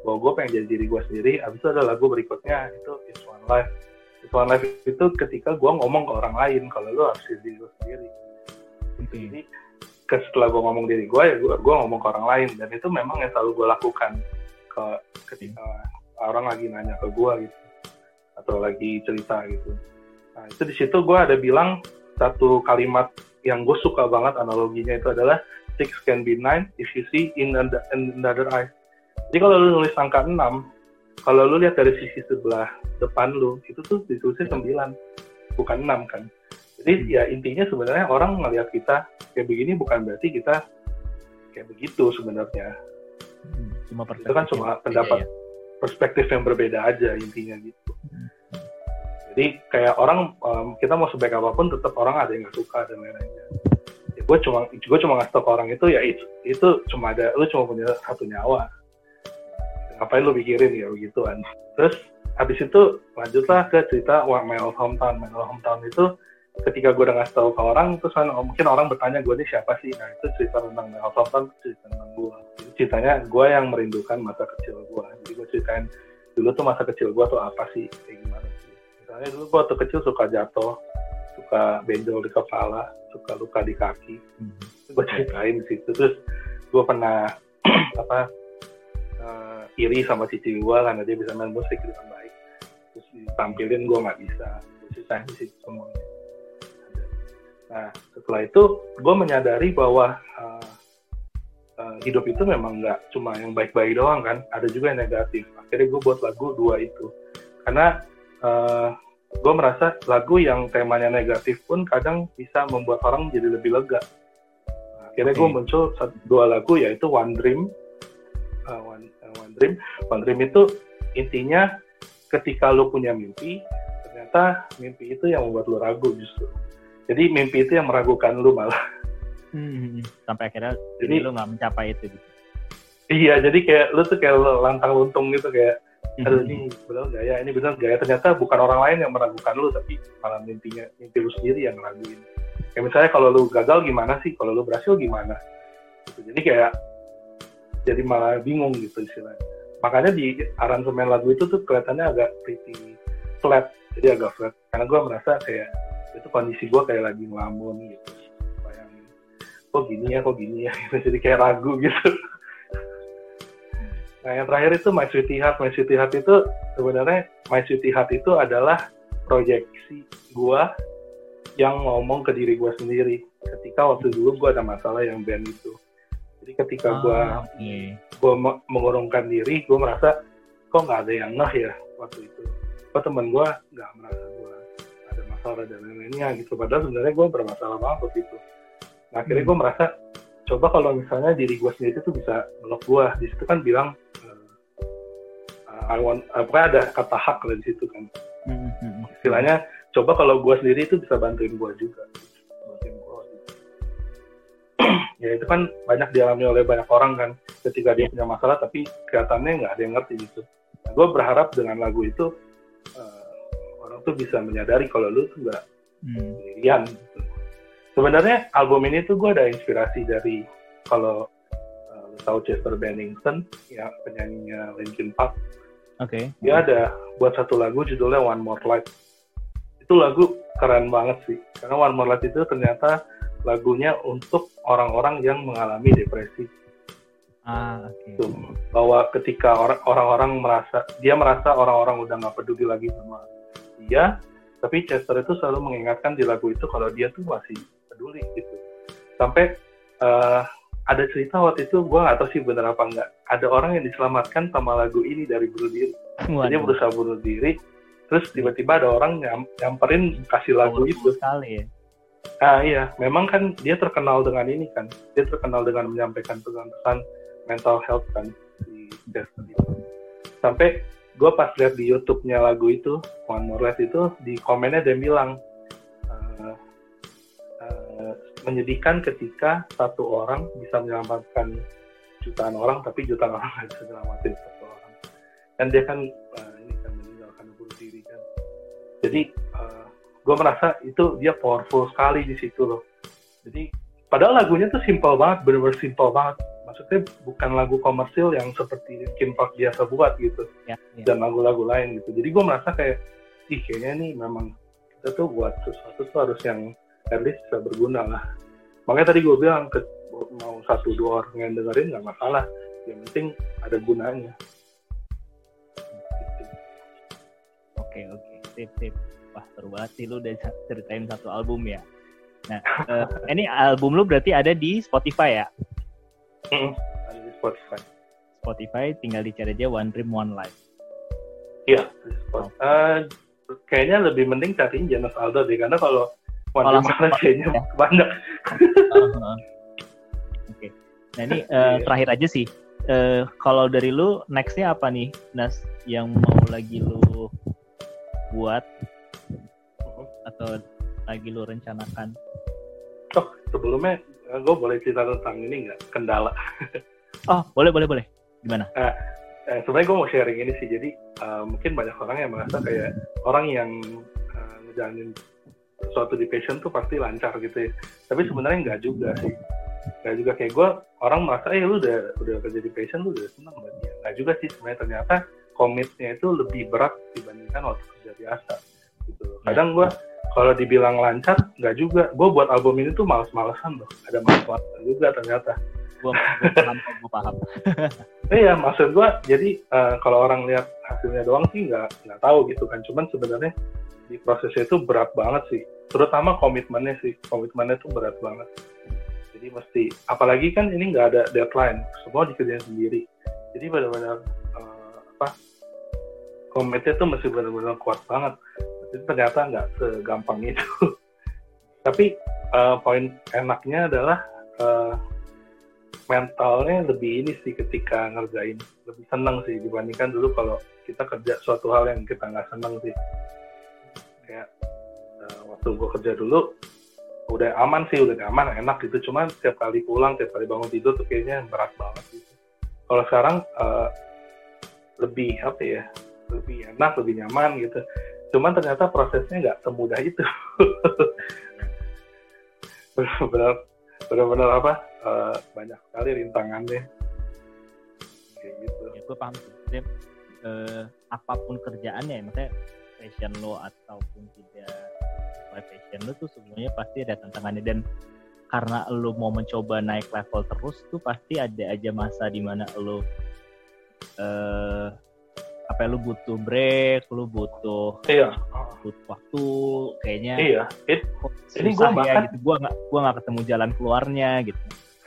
bahwa gue pengen jadi diri gue sendiri, habis itu ada lagu berikutnya itu It's One Life. It's One Life itu ketika gue ngomong ke orang lain kalau lo harus jadi diri lo sendiri. Okay. Jadi setelah gue ngomong diri gue, ya gue ngomong ke orang lain, dan itu memang yang selalu gue lakukan ketika orang lagi nanya ke gue gitu atau lagi cerita gitu. Nah itu di situ gue ada bilang satu kalimat yang gue suka banget analoginya, itu adalah 6 can be 9 if you see in another eye. Jadi kalau lu nulis angka 6, kalau lu lihat dari sisi sebelah depan lu, itu tuh ditulisnya 9, bukan 6 kan. Jadi ya intinya sebenarnya orang ngelihat kita kayak begini bukan berarti kita kayak begitu sebenarnya. Cuma itu kan cuma pendapat, perspektif yang berbeda aja intinya gitu. Jadi kayak orang, kita mau sebaik apapun tetap orang ada yang nggak suka dan lain-lainnya. Ya, gue cuma ngasih tau ke orang itu ya itu cuma ada, lu cuma punya satu nyawa. Ngapain lu pikirin ya begituan. Terus habis itu lanjutlah ke cerita My Old Hometown. My Old Hometown itu ketika gue udah ngasih tau ke orang, terus mungkin orang bertanya gue ini siapa sih? Nah itu cerita tentang My Old Hometown, cerita tentang gue. Jadi, ceritanya gue yang merindukan masa kecil gue. Jadi gue ceritain dulu tuh masa kecil gue tuh apa sih, kayak gimana sih. Soalnya dulu waktu kecil suka jatuh, suka benjol di kepala, suka luka di kaki. Gue ceritain di situ. Terus gue pernah iri sama cici gue karena dia bisa main musik dengan baik. Terus ditampilin gue nggak bisa. Gue ceritain di situ semuanya. Nah setelah itu gue menyadari bahwa hidup itu memang nggak cuma yang baik-baik doang kan, ada juga yang negatif. Akhirnya gue buat lagu dua itu karena gue merasa lagu yang temanya negatif pun kadang bisa membuat orang jadi lebih lega. Akhirnya gue muncul dua lagu, yaitu One Dream. One Dream itu intinya ketika lo punya mimpi, ternyata mimpi itu yang membuat lo ragu justru. Jadi mimpi itu yang meragukan lo malah. Sampai akhirnya jadi lo nggak mencapai itu. Iya, jadi kayak lo tuh kayak lantang luntung gitu kayak. Aduh, ini benar gaya, ternyata bukan orang lain yang meragukan lu, tapi malah mimpi lu sendiri yang ngeraguin. Kayak misalnya kalau lu gagal gimana sih, kalau lu berhasil gimana gitu. Jadi kayak, jadi malah bingung gitu istilahnya. Makanya di aransemen lagu itu tuh kelihatannya agak pretty flat, jadi agak flat, karena gue merasa kayak, itu kondisi gue kayak lagi ngelamun gitu. Bayangin, kok gini ya, jadi kayak ragu gitu. Nah yang terakhir itu My Sweetie Heart. My Sweetie Heart itu sebenarnya My Sweetie Heart itu adalah proyeksi gue yang ngomong ke diri gue sendiri ketika waktu dulu gue ada masalah yang band itu. Jadi ketika gue mengurungkan diri, gue merasa kok nggak ada yang ngeh ya waktu itu. Kok teman gue nggak merasa gue ada masalah dan lain-lainnya gitu. Padahal sebenarnya gue bermasalah banget waktu itu. Nah akhirnya gue merasa coba kalau misalnya diri gue sendiri itu bisa blok gue. Di situ kan bilang ada kata hak lah di situ kan. Istilahnya coba kalau gue sendiri itu bisa bantuin gue juga. Ya itu kan banyak dialami oleh banyak orang kan ketika dia punya masalah tapi kelihatannya nggak ada yang ngerti gitu. Nah, gue berharap dengan lagu itu orang tuh bisa menyadari kalau lu tuh nggak sendirian. Gitu. Sebenarnya album ini tuh gue ada inspirasi dari kalau tahu Chester Bennington, ya penyanyinya Linkin Park. Oke. Okay. Dia ada buat satu lagu judulnya One More Light. Itu lagu keren banget sih, karena One More Light itu ternyata lagunya untuk orang-orang yang mengalami depresi. Okay. Bahwa ketika orang-orang merasa orang-orang udah nggak peduli lagi sama dia, tapi Chester itu selalu mengingatkan di lagu itu kalau dia tuh masih peduli gitu. Sampai ada cerita waktu itu, gue gak tau sih bener apa enggak, ada orang yang diselamatkan sama lagu ini dari bunuh diri. Jadi dia berusaha bunuh diri, terus tiba-tiba ada orang nyamperin kasih lagu itu. Nah iya, memang kan dia terkenal dengan ini kan, dia terkenal dengan menyampaikan pesan-pesan mental health kan di Chester itu. Sampai gue pas lihat di YouTube-nya lagu itu, One More Light itu, di komennya dia bilang, menyedihkan ketika satu orang bisa menyelamatkan jutaan orang, tapi jutaan orang nggak bisa menyelamatkan satu orang. Dan dia kan meninggalkan bunuh diri kan. Jadi gue merasa itu dia powerful sekali di situ loh. Jadi padahal lagunya tuh simple banget, bener-bener simple banget. Maksudnya bukan lagu komersil yang seperti Linkin Park biasa buat gitu, ya, ya. Dan lagu-lagu lain gitu. Jadi gue merasa kayak, ih kayaknya nih memang kita tuh buat sesuatu tuh harus yang at least bisa berguna lah. Makanya tadi gue bilang mau 1-2 orang yang dengerin nggak masalah, yang penting ada gunanya. Oke, sip. Wah seru banget sih, lu udah ceritain satu album ya. Nah, ini album lu berarti ada di Spotify ya? Ada di Spotify. Spotify tinggal dicari aja One Dream One Life. Iya. Oh. Kayaknya lebih mending cariin Janice Aunggo deh, karena kalau One Dream One Life kayaknya banyak. Oke. Nah ini terakhir aja sih. Kalau dari lu nextnya apa nih, Nas, yang mau lagi lu buat atau lagi lu rencanakan? Oh, sebelumnya gue boleh cerita tentang ini nggak? Kendala. Oh, boleh. Gimana? Sebenarnya gue mau sharing ini sih. Jadi mungkin banyak orang yang merasa kayak orang yang ngejalanin sesuatu di passion tuh pasti lancar gitu ya. Tapi sebenarnya nggak juga sih. Nggak juga, kayak gue orang merasa lu udah kerja di passion, lu udah senang banget ya. Nggak juga sih sebenarnya, ternyata komitnya itu lebih berat dibandingkan waktu kerja biasa gitu. Kadang gue kalau dibilang lancar, nggak juga. Gue buat album ini tuh males-malesan loh. Ada males-malesan juga ternyata. Gue paham. Iya, maksud gue, jadi kalau orang lihat hasilnya doang sih nggak tahu gitu kan. Cuman sebenarnya di prosesnya itu berat banget sih. Terutama komitmennya sih. Komitmennya tuh berat banget. Jadi mesti, apalagi kan ini nggak ada deadline. Semua dikerjain sendiri. Jadi benar-benar komitnya tuh mesti benar-benar kuat banget. Jadi ternyata nggak segampang itu. Tapi poin enaknya adalah mentalnya lebih ini sih ketika ngerjain. Lebih senang sih dibandingkan dulu kalau kita kerja suatu hal yang kita nggak senang sih. Kayak waktu gue kerja dulu, udah aman, enak gitu. Cuman setiap kali pulang, setiap kali bangun tidur tuh kayaknya berat banget gitu. Kalau sekarang lebih lebih enak, lebih nyaman gitu. Cuman ternyata prosesnya nggak semudah itu. benar-benar banyak sekali rintangannya kayak gitu ya. Gue paham sih, apapun kerjaannya, maksudnya passion lo ataupun tidak passion lo tuh semuanya pasti ada tantangannya, dan karena lo mau mencoba naik level terus tuh pasti ada aja masa dimana lo lu butuh break, lu butuh waktu, kayaknya. Iya. Ini gue bahkan gitu. Gue nggak ketemu jalan keluarnya gitu.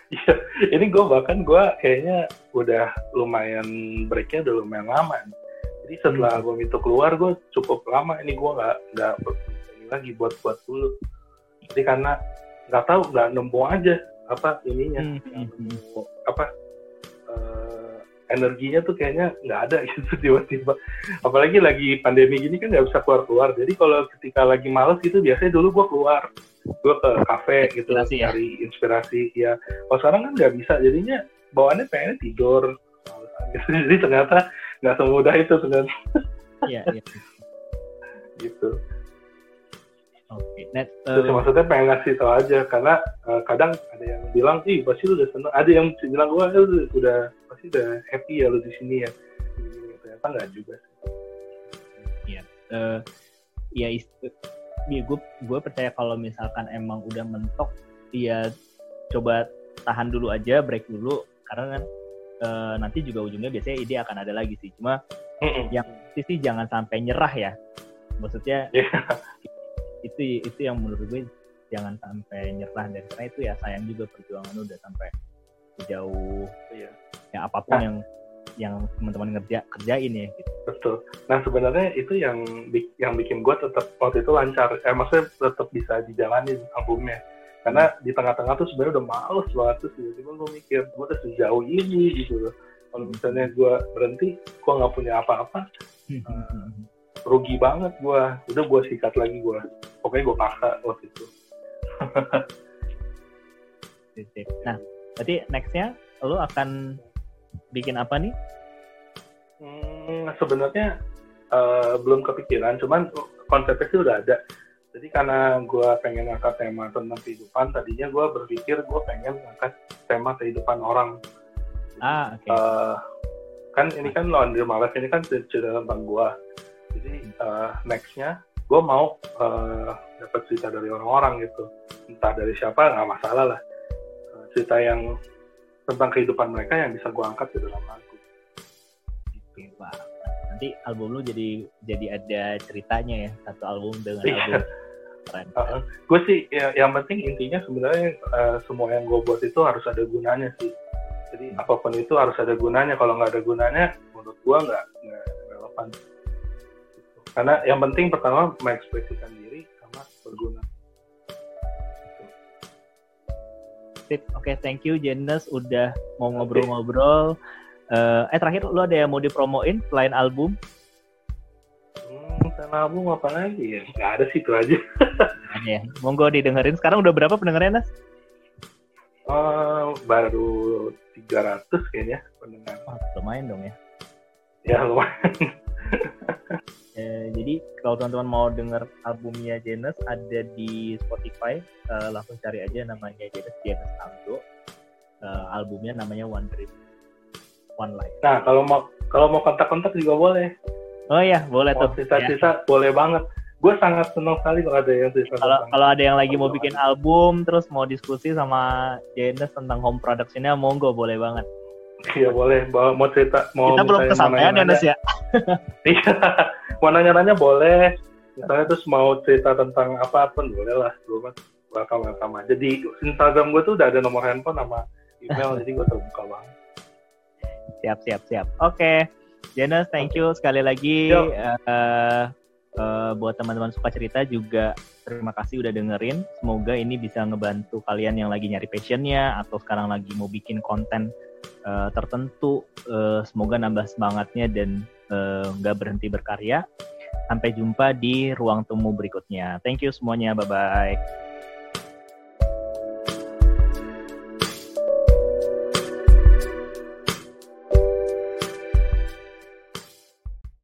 Iya. Ini gue kayaknya udah lumayan breaknya udah lumayan lama. Jadi setelah album itu keluar, gue cukup lama. Ini gue nggak lagi buat dulu. Jadi karena nggak tahu, nggak nemu aja energinya tuh kayaknya nggak ada gitu tiba-tiba. Apalagi lagi pandemi gini kan nggak bisa keluar-keluar. Jadi kalau ketika lagi males gitu, biasanya dulu gue keluar. Gue ke kafe gitu, cari inspirasi. Ya. Kalau sekarang kan nggak bisa. Jadinya bawaannya pengennya tidur. Gitu. Jadi ternyata nggak semudah itu sebenarnya. Iya. Gitu. Oke. Terus maksudnya pengen ngasih tau aja, karena kadang ada yang bilang, ih pasti lu udah seneng. Ada yang bilang, wah lu udah pasti udah happy ya lu di sini ya. Ternyata nggak juga. Iya. Gue percaya kalau misalkan emang udah mentok, ya coba tahan dulu aja, break dulu, karena kan nanti juga ujungnya biasanya ide akan ada lagi sih. Cuma yang sih jangan sampai nyerah ya. Maksudnya. Itu yang menurut gue, jangan sampai nyerah, dan karena itu ya sayang juga perjuangan udah sampai jauh ya apapun yang teman-teman kerjain ya gitu. Betul. Nah sebenarnya itu yang bikin gue tetap waktu itu lancar, maksudnya tetap bisa dijalani albumnya, karena di tengah-tengah tuh sebenarnya udah males banget tuh, tiba-tiba gue mikir gue udah sejauh ini gitu loh, kalau misalnya gue berhenti gue nggak punya apa-apa, rugi banget gue, udah gue sikat lagi gue. Pokoknya gue paksa waktu itu. Nah, berarti nextnya lo akan bikin apa nih? Sebenarnya belum kepikiran, cuman konsepnya sih udah ada. Jadi karena gue pengen angkat tema tentang kehidupan, tadinya gue berpikir gue pengen angkat tema kehidupan orang. Ah, oke. Okay. Kan ini kan One Dream ini kan cerita tentang gue. Jadi next-nya gue mau dapat cerita dari orang-orang gitu. Entah dari siapa, nggak masalah lah. Cerita yang tentang kehidupan mereka yang bisa gue angkat di dalam lagu. Oke, Pak. Nanti album lu jadi ada ceritanya ya, satu album dengan album. Gue sih yang penting intinya sebenarnya semua yang gue buat itu harus ada gunanya sih. Jadi apapun itu harus ada gunanya. Kalau nggak ada gunanya, menurut gue nggak relevan. Karena yang penting pertama mengekspresikan diri sama berguna. Oke, thank you Janice udah mau ngobrol-ngobrol. Terakhir lu ada yang mau dipromoin selain album? Sama album apa lagi ya? Gak ada sih, itu aja. Ya, monggo didengerin. Sekarang udah berapa pendengarnya, Nas? Baru 300 kayaknya pendengar. Oh, lumayan dong ya. Ya lumayan. Jadi kalau teman-teman mau denger albumnya Janice ada di Spotify, langsung cari aja namanya Janice Aunggo. Albumnya namanya One Dream, One Life. Nah, kalau mau kontak-kontak juga boleh. Oh iya, boleh tuh. Cerita-cerita ya. Boleh banget. Gue sangat senang sekali kalau ada yang cerita. Kalau ada yang lagi mau bikin album, terus mau diskusi sama Janice tentang home production-nya, monggo, boleh banget. Iya boleh, mau cerita. Mau kita belum kesampaian ya, Nas ya? Iya, mau nanya-nanya boleh. Misalnya terus mau cerita tentang apapun, boleh lah. Gue welcome aja. Di Instagram gue tuh udah ada nomor handphone sama email, jadi gue terbuka banget. Siap. Oke. Janice, thank you sekali lagi. Buat teman-teman suka cerita juga terima kasih udah dengerin. Semoga ini bisa ngebantu kalian yang lagi nyari passionnya atau sekarang lagi mau bikin konten tertentu. Semoga nambah semangatnya dan gak berhenti berkarya. Sampai jumpa di ruang temu berikutnya. Thank you semuanya, bye-bye.